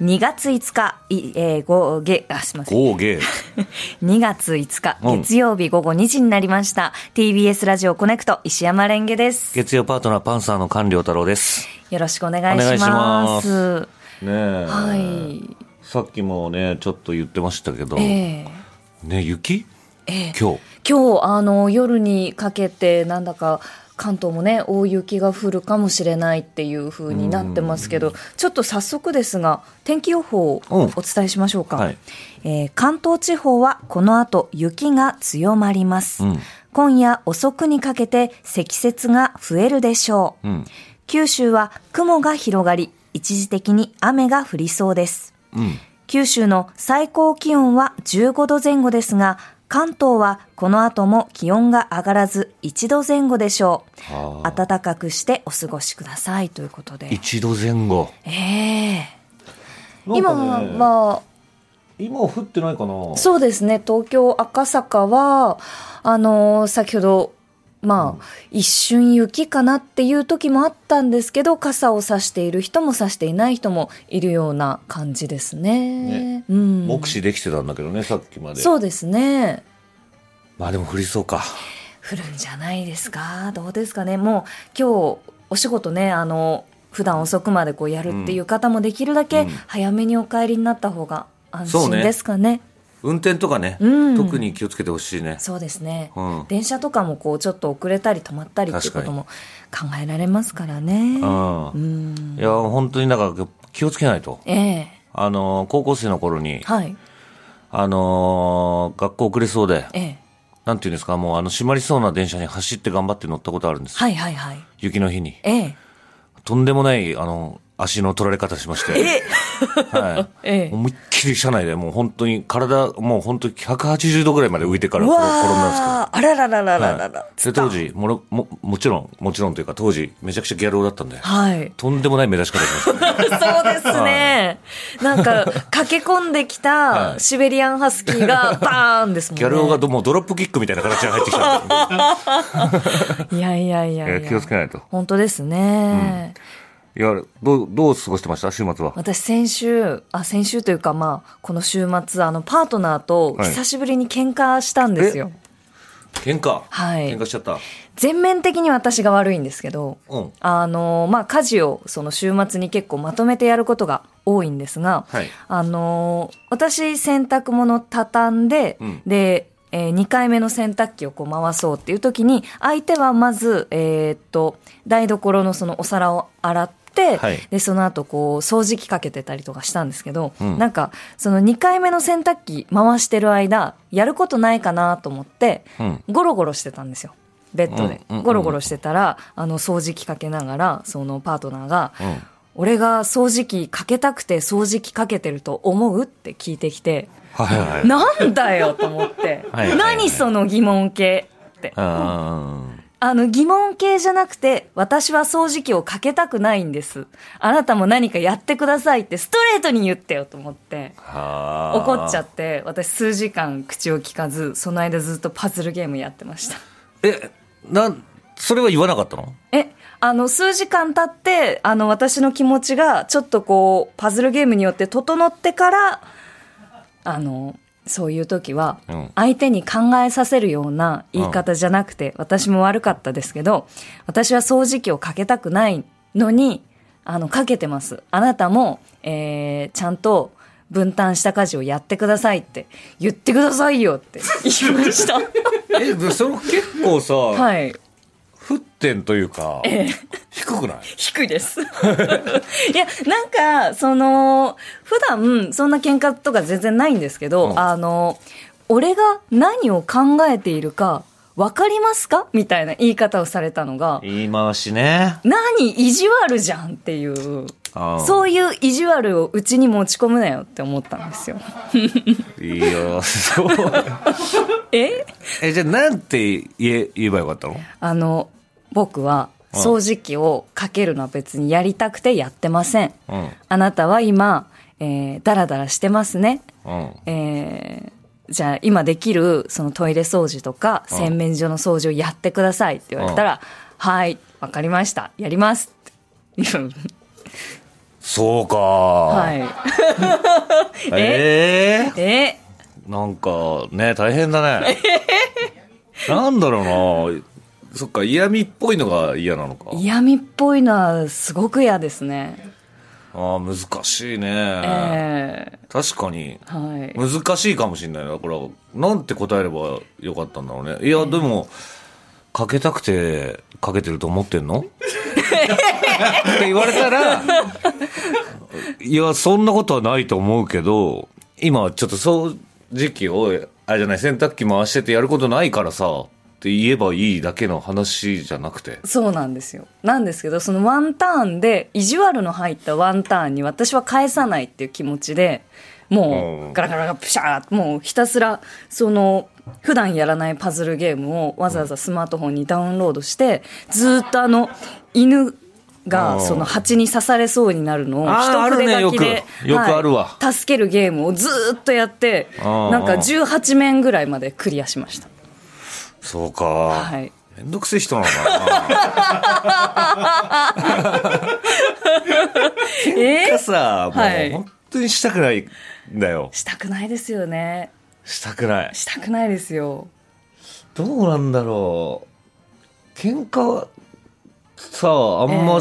2月5日、2月5日、月曜日午後2時になりました。TBS ラジオコネクト、石山レンゲです。月曜パートナーパンサーの菅良太郎です。よろしくお願いします。ねえ、はい。さっきもね、ちょっと言ってましたけど、ね、雪、今日夜にかけてなんだか、関東もね大雪が降るかもしれないっていう風になってますけど、ちょっと早速ですが天気予報をお伝えしましょうか。はい、関東地方はこの後雪が強まります、今夜遅くにかけて積雪が増えるでしょう、九州は雲が広がり一時的に雨が降りそうです、九州の最高気温は15度前後ですが、関東はこの後も気温が上がらず1度前後でしょう。暖かくしてお過ごしくださいということで1度前後、今は、今は降ってないかな。そうですね、東京赤坂は先ほど一瞬雪かなっていう時もあったんですけど、傘を差している人も差していない人もいるような感じですね。目視できてたんだけどね、さっきまで。そうですね。まあでも降りそうか。降るんじゃないですか。どうですかね。もう今日お仕事ね、普段遅くまでこうやるっていう方もできるだけ早めにお帰りになった方が安心ですかね。そうね、運転とかね、特に気をつけてほしいね。そうですね、電車とかもこうちょっと遅れたり止まったりっていうことも考えられますからね。いや本当になんか気をつけないと、高校生の頃に、学校遅れそうで、なんていうんですか、もう閉まりそうな電車に走って頑張って乗ったことあるんですよ、雪の日に、とんでもない足の取られ方しまして、思いっきり車内でもう本当に体もう本当に180度ぐらいまで浮いてから転んだんですけど、で当時もちろんというか当時めちゃくちゃギャル男だったんで、とんでもない目立ち方しましたそうですね、なんか駆け込んできたシベリアンハスキーがバーンですもんね。ギャル男がもうドロップキックみたいな形で入ってきたんでいや気をつけないと。本当ですね、いや、どう過ごしてました週末は。私先週というか、この週末パートナーと久しぶりに喧嘩したんですよ。喧嘩しちゃった。全面的に私が悪いんですけど、家事をその週末に結構まとめてやることが多いんですが、私洗濯物畳んで、で、2回目の洗濯機をこう回そうっていう時に、相手はまず、台所のそのお皿を洗って、で、その後こう、掃除機かけてたりとかしたんですけど、なんか、その2回目の洗濯機回してる間、やることないかなと思って、ゴロゴロしてたんですよ。ベッドで。ゴロゴロしてたら、掃除機かけながら、そのパートナーが、俺が掃除機かけたくて掃除機かけてると思うって聞いてきて、なんだよと思って何その疑問系って疑問系じゃなくて、私は掃除機をかけたくないんです、あなたも何かやってくださいってストレートに言ってよと思って怒っちゃって、私数時間口を聞かず、その間ずっとパズルゲームやってました。それは言わなかったの？数時間経って私の気持ちがちょっとこうパズルゲームによって整ってから、そういう時は相手に考えさせるような言い方じゃなくて、私も悪かったですけど、私は掃除機をかけたくないのにかけてます、あなたも、ちゃんと分担した家事をやってくださいって言ってくださいよって言いましたそれ結構さ、沸点というか、低くない？低いですいや、なんか普段そんな喧嘩とか全然ないんですけど、俺が何を考えているか分かりますかみたいな言い方をされたのが、言い回しね、何意地悪じゃんっていうそういう意地悪をうちに持ち込むなよって思ったんですよ。いやそうじゃあなんて言えばよかったの？僕は掃除機をかけるのは別にやりたくてやってません、うん、あなたは今ダラダラしてますね、うん、じゃあ今できるそのトイレ掃除とか洗面所の掃除をやってくださいって言われたら、うん、はいわかりましたやりますってそうか、はい、なんかね大変だね、なんだろうな、そっか嫌味っぽいのが嫌なのか。嫌味っぽいのはすごく嫌ですね。ああ難しいね、確かに、はい、難しいかもしれないな。これなんて答えればよかったんだろうね。いや、でもかけたくてかけてると思ってんのって言われたらいやそんなことはないと思うけど今はちょっと掃除機をあれじゃない洗濯機回しててやることないからさって言えばいいだけの話じゃなくて。そうなんですよ。なんですけどそのワンターンで意地悪の入ったワンターンに私は返さないっていう気持ちでもうガラガラガラプシャーもうひたすらその普段やらないパズルゲームをわざわざスマートフォンにダウンロードしてずっと犬がその蜂に刺されそうになるのを一筆書きで助けるゲームをずっとやってなんか18面ぐらいまでクリアしました。そうか、はい、めんどくせえ人なのかな喧嘩さ、もう本当にしたくないんだよ。したくないですよね。したくないしたくないですよ。どうなんだろう喧嘩はさあんま、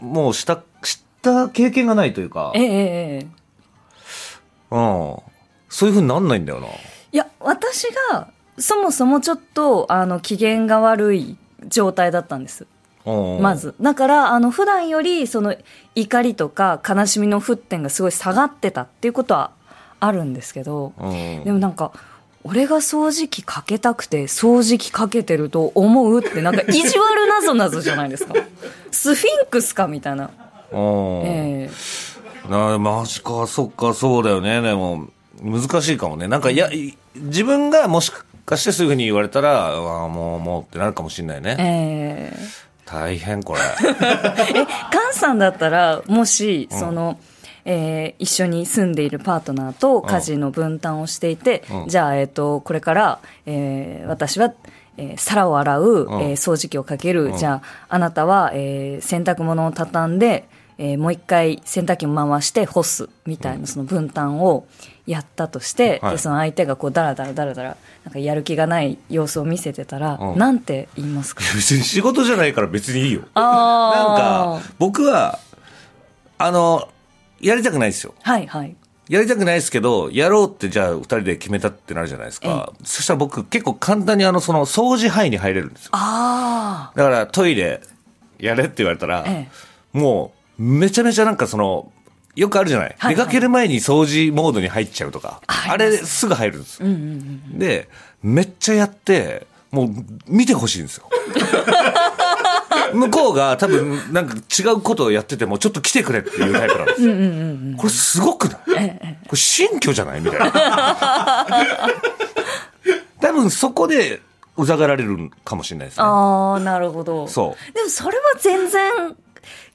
もうした経験がないというか、そういう風になんないんだよな。いや私がそもそもちょっと機嫌が悪い状態だったんです。まずだから普段よりその怒りとか悲しみの沸点がすごい下がってたっていうことはあるんですけど、でもなんか俺が掃除機かけたくて掃除機かけてると思うってなんか意地悪なぞなぞじゃないですか。スフィンクスかみたいな。マジかそっかそうだよね。でも難しいかもね。なんか自分がもしかしてすぐに言われたらもうってなるかもしれないね、大変これ菅さんだったらもしその、一緒に住んでいるパートナーと家事の分担をしていて、じゃあ、これから、私は、皿を洗う、掃除機をかける、じゃああなたは、洗濯物を畳んで、もう一回洗濯機を回して干すみたいなその分担をやったとして、でその相手がこうダラダラなんかやる気がない様子を見せてたら、なんて言いますか？別に仕事じゃないから別にいいよ。なんか僕はやりたくないですよ。はいはい。やりたくないですけどやろうってじゃあ二人で決めたってなるじゃないですか。そしたら僕結構簡単にその掃除範囲に入れるんですよ。だからトイレやれって言われたら、もうめちゃめちゃなんかそのよくあるじゃない、出かける前に掃除モードに入っちゃうとか、あれすぐ入るんです、でめっちゃやってもう見てほしいんですよ向こうが多分なんか違うことをやっててもちょっと来てくれっていうタイプなんですよこれすごくないこれ新居じゃないみたいな多分そこでうざがられるかもしれないですね。ああなるほど。そうでもそれは全然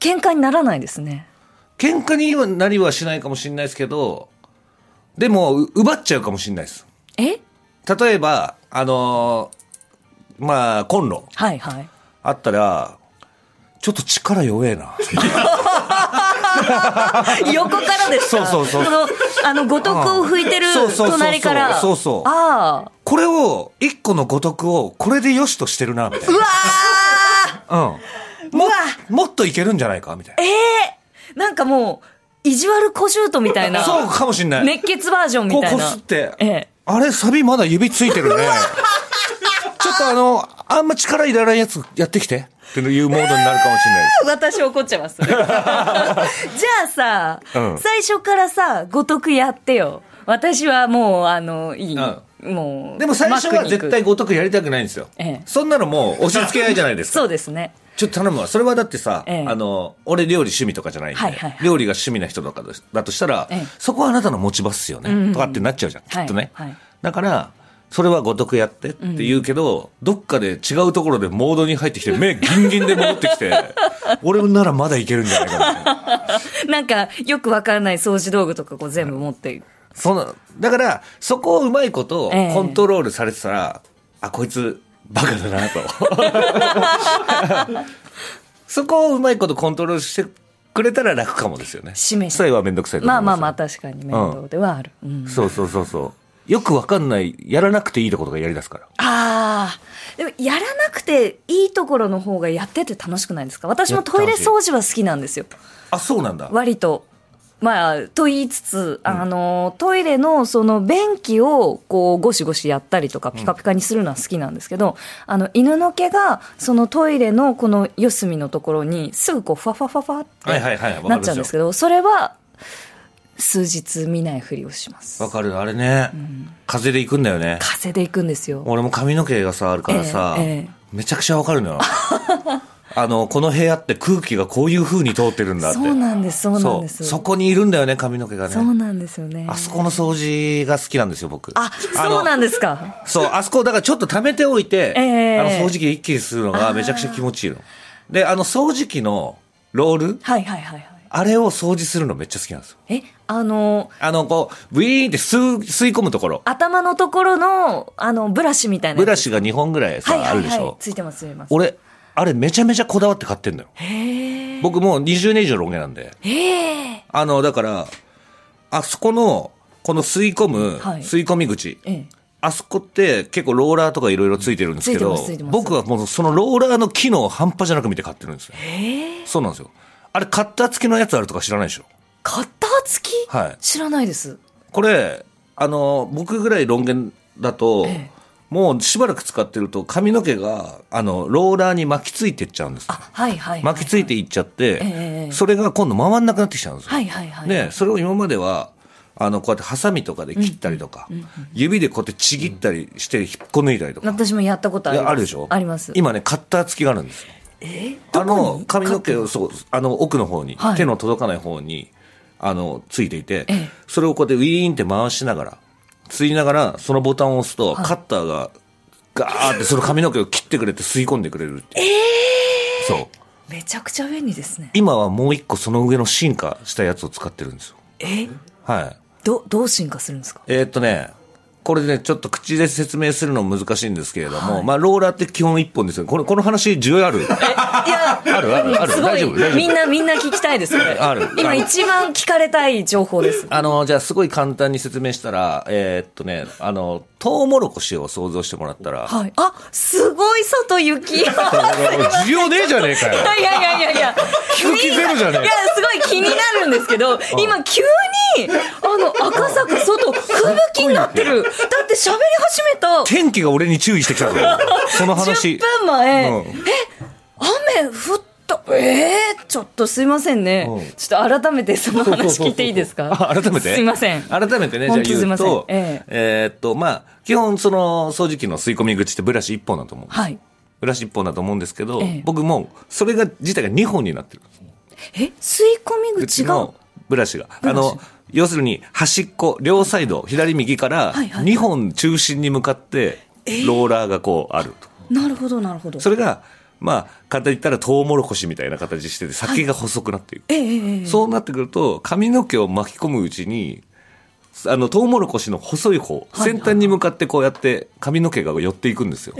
喧嘩にならないですね。喧嘩にはなりはしないかもしれないですけど、でも奪っちゃうかもしれないです。例えばコンロ、あったらちょっと力弱えな。横からですか。そう五徳を吹いてる隣から。ああこれを一個の五徳をこれでよしとしてるなみたいな。もっといけるんじゃないかみたいな。なんかもう意地悪小シュートみたいな。そうかもしれない。熱血バージョンみたいな。こすって、あれサビまだ指ついてるね。ちょっとあんま力いらないやつやってきてっていうモードになるかもしれないです。私怒っちゃいます。じゃあさ、最初からさごとくやってよ。私はもういい。もうでも最初は絶対ごとくやりたくないんですよ。そんなのもう押し付け合いじゃないですか。そうですね。ちょっと頼むわ。それはだってさ、俺料理趣味とかじゃないんで、はいはいはい、料理が趣味な人とかだとしたら、そこはあなたの持ち場っすよね、とかってなっちゃうじゃん、きっとね、はいはい、だからそれはごとくやってって言うけど、どっかで違うところでモードに入ってきて、目ギンギンで戻ってきて俺ならまだいけるんじゃないかな。なんかよくわからない掃除道具とかこう全部持っている、そのだからそこをうまいことコントロールされてたら、あ、こいつバカだなとそこをうまいことコントロールしてくれたら楽かもですよね。示したいはめんどくさいと思います。まあまあまあ確かに面倒ではある、うんうん、そうそうそうそう、よくわかんないやらなくていいところがやりだすから。ああ、でもやらなくていいところの方がやってて楽しくないですか？私もトイレ掃除は好きなんですよ。あ、そうなんだ。割とまあと言いつつ、トイレのその便器をこうゴシゴシやったりとかピカピカにするのは好きなんですけど、犬の毛がそのトイレのこの四隅のところにすぐこうファファファファってなっちゃうんですけど、それは数日見ないふりをします。わかる、あれね、うん、風で行くんだよね。風で行くんですよ。俺も髪の毛がさあるからさ、めちゃくちゃわかるのよこの部屋って空気がこういう風に通ってるんだって。そうなんです、そうなんです。 そこにいるんだよね、髪の毛がね。そうなんですよね。あそこの掃除が好きなんですよ、僕。あ、そうなんですか。そう、あそこだからちょっと溜めておいて、掃除機で一気にするのがめちゃくちゃ気持ちいいので、掃除機のロール、はいはいはい、あれを掃除するのめっちゃ好きなんですよ。こう、ウィーンって吸い込むところ。頭のところの、ブラシみたいな。ブラシが2本ぐらいさ、はいはいはい、あるでしょ。ついてます、ついてます。俺、あれめちゃめちゃこだわって買ってんだよ。僕もう20年以上ロン毛なんで。だから、あそこの、この吸い込む、はい、吸い込み口。あそこって結構ローラーとかいろいろついてるんですけど、僕はもうそのローラーの機能を半端じゃなく見て買ってるんですよ。そうなんですよ。あれカッター付きのやつあるとか知らないでしょ。カッター付き？はい。知らないです。これ僕ぐらいロン毛だと、もうしばらく使ってると髪の毛がローラーに巻きついていっちゃうんですよ。あ、はいはいはいはい。巻きついていっちゃって、それが今度回んなくなってきちゃうんですよ。はいはいはい。で、それを今まではこうやってハサミとかで切ったりとか、指でこうやってちぎったりして引っこ抜いたりとか。私もやったことあります。あるでしょ？あります。今ねカッター付きがあるんですよ。髪の毛をそう奥の方に、はい、手の届かない方についていて、それをこうやってウィーンって回しながら吸いながらそのボタンを押すと、はい、カッターがガーってその髪の毛を切ってくれて吸い込んでくれるっていう、そうめちゃくちゃ便利ですね。今はもう一個その上の進化したやつを使ってるんですよ。はい。どう進化するんですか？これね、ちょっと口で説明するの難しいんですけれども、まあ、ローラーって基本一本ですよね。この話、需要ある？いや、ある。すごい、大丈夫、大丈夫。みんな聞きたいですね。ある。今一番聞かれたい情報です。じゃあ、すごい簡単に説明したら、トウモロコシを想像してもらったら。はい。あ、すごい外行き。需要ねえじゃねえかよ。いや。聞く気ゼロじゃねえ。いや、すごい気になるんですけど、今急に、赤坂外、吹雪になってる。だって喋り始めた。天気が俺に注意してきたから。その話。10分前。雨降った。ちょっとすいませんね。ちょっと改めてその話聞いていいですか？改めて。すいません。改めてね、じゃあ言うと、まあ基本その掃除機の吸い込み口ってブラシ1本だと思うんです。はい。ブラシ1本だと思うんですけど、僕もそれが自体が2本になってる。吸い込み口が？ブラシが。要するに端っこ両サイド左右から2本中心に向かってローラーがこうあると、なるほどなるほど。それがまあ簡単に言ったらトウモロコシみたいな形してて先が細くなっている、そうなってくると髪の毛を巻き込むうちにトウモロコシの細い方、先端に向かってこうやって髪の毛が寄っていくんですよ、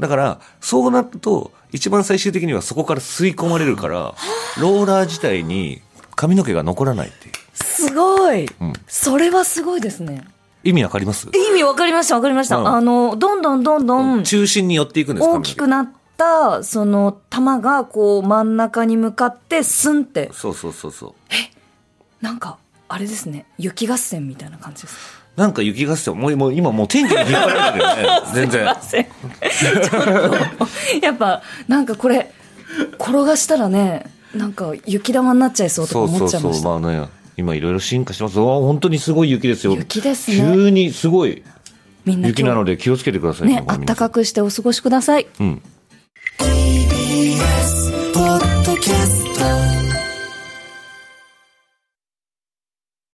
だからそうなると一番最終的にはそこから吸い込まれるからローラー自体に髪の毛が残らないっていう。すごい、それはすごいですね。意味わかります？意味わかりました、わかりました、どんどん中心に寄っていくんです。大きくなったその玉がこう真ん中に向かってスンって、そうなんかあれですね、雪合戦みたいな感じです。なんか雪合戦、もう今もう天気に引っ張られてるよね全然すいませんちょっとやっぱなんかこれ転がしたらね、なんか雪玉になっちゃいそうとか思っちゃいました。そうまあね、今いろいろ進化してます。本当にすごい雪ですよ。雪ですね。急にすごい雪なので気をつけてくださいね。あったかくしてお過ごしください。